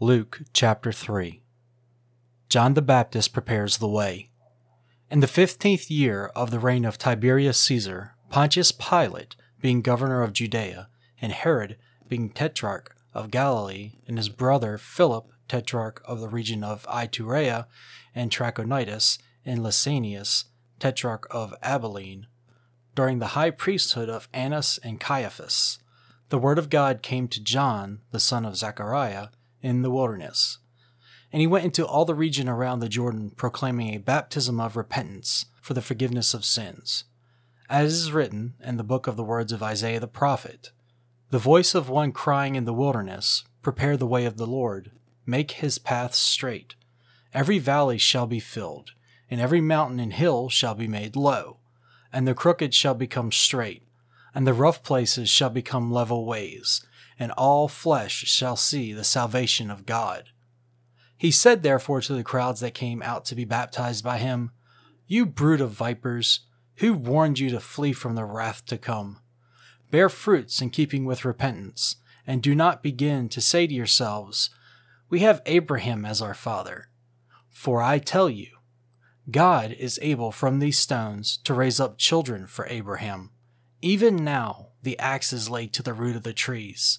Luke chapter 3. John the Baptist prepares the way. In the 15th year of the reign of Tiberius Caesar, Pontius Pilate being governor of Judea, and Herod being tetrarch of Galilee, and his brother Philip tetrarch of the region of Iturea and Trachonitis, and Lysanias tetrarch of Abilene, during the high priesthood of Annas and Caiaphas, the word of God came to John, the son of Zechariah, in the wilderness. And he went into all the region around the Jordan, proclaiming a baptism of repentance for the forgiveness of sins. As is written in the book of the words of Isaiah the prophet, "The voice of one crying in the wilderness, prepare the way of the Lord, make his paths straight. Every valley shall be filled, and every mountain and hill shall be made low, and the crooked shall become straight, and the rough places shall become level ways, and all flesh shall see the salvation of God." He said therefore to the crowds that came out to be baptized by him, "You brood of vipers, who warned you to flee from the wrath to come? Bear fruits in keeping with repentance, and do not begin to say to yourselves, 'We have Abraham as our father.' For I tell you, God is able from these stones to raise up children for Abraham. Even now the axe is laid to the root of the trees.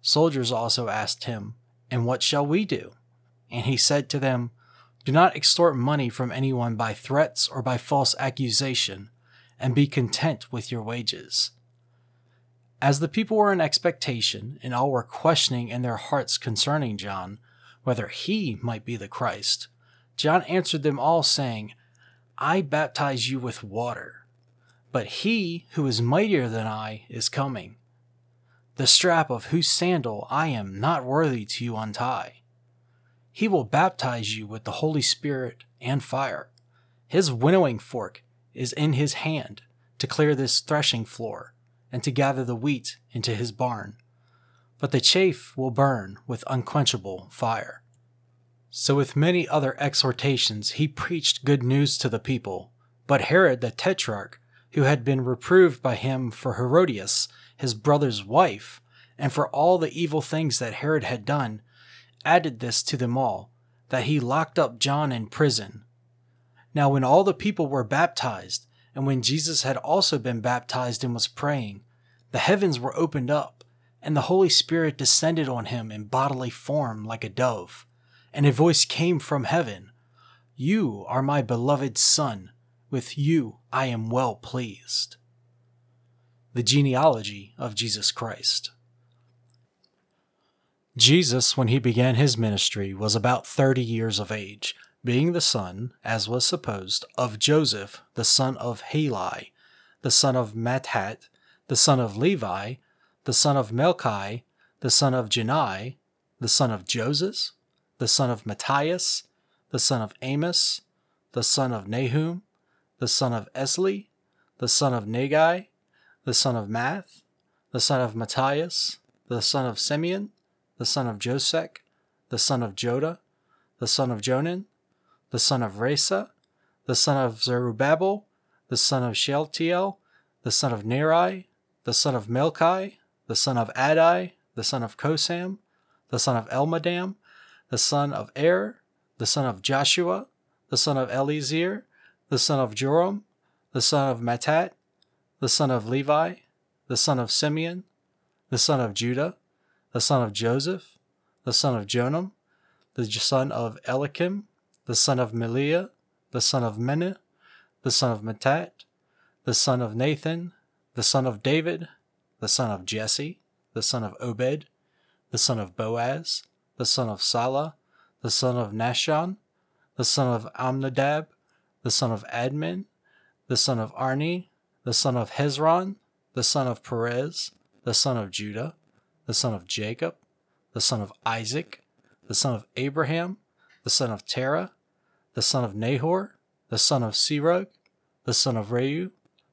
Soldiers also asked him, "And what shall we do?" And he said to them, "Do not extort money from anyone by threats or by false accusation, and be content with your wages." As the people were in expectation, and all were questioning in their hearts concerning John, whether he might be the Christ, John answered them all, saying, "I baptize you with water, but he who is mightier than I is coming, the strap of whose sandal I am not worthy to untie. He will baptize you with the Holy Spirit and fire. His winnowing fork is in his hand to clear this threshing floor and to gather the wheat into his barn. But the chaff will burn with unquenchable fire." So with many other exhortations he preached good news to the people. But Herod the Tetrarch, who had been reproved by him for Herodias, his brother's wife, and for all the evil things that Herod had done, added this to them all, that he locked up John in prison. Now when all the people were baptized, and when Jesus had also been baptized and was praying, the heavens were opened up, and the Holy Spirit descended on him in bodily form like a dove. And a voice came from heaven, "You are my beloved Son, with you I am well pleased." The genealogy of Jesus Christ. Jesus, when he began his ministry, was about 30 years of age, being the son, as was supposed, of Joseph, the son of Heli, the son of Mattat, the son of Levi, the son of Melchi, the son of Jani, the son of Joses, the son of Matthias, the son of Amos, the son of Nahum, the son of Esli, the son of Negai, the son of Math, the son of Matthias, the son of Simeon, the son of Joseph, the son of Judah, the son of Jonan, the son of Resa, the son of Zerubbabel, the son of Shealtiel, the son of Neri, the son of Melchi, the son of Adai, the son of Kosam, the son of Elmadam, the son of Er, the son of Joshua, the son of Eliezer, the son of Joram, the son of Mattat, the son of Levi, the son of Simeon, the son of Judah, the son of Joseph, the son of Jonam, the son of Elikim, the son of Meliah, the son of Menah, the son of Mattat, the son of Nathan, the son of David, the son of Jesse, the son of Obed, the son of Boaz, the son of Salah, the son of Nashon, the son of Amnadab, the son of Admin, the son of Arni, the son of Hezron, the son of Perez, the son of Judah, the son of Jacob, the son of Isaac, the son of Abraham, the son of Terah, the son of Nahor, the son of Serug, the son of Reu,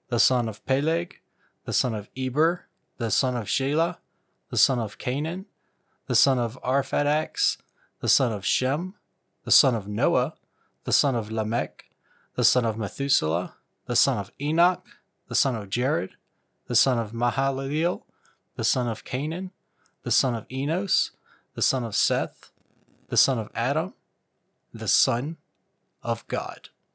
the son of Peleg, the son of Eber, the son of Shelah, the son of Canaan, the son of Arphaxad, the son of Shem, the son of Noah, the son of Lamech, the son of Methuselah, the son of Enoch, the son of Jared, the son of Mahalaleel, the son of Canaan, the son of Enos, the son of Seth, the son of Adam, the Son of God.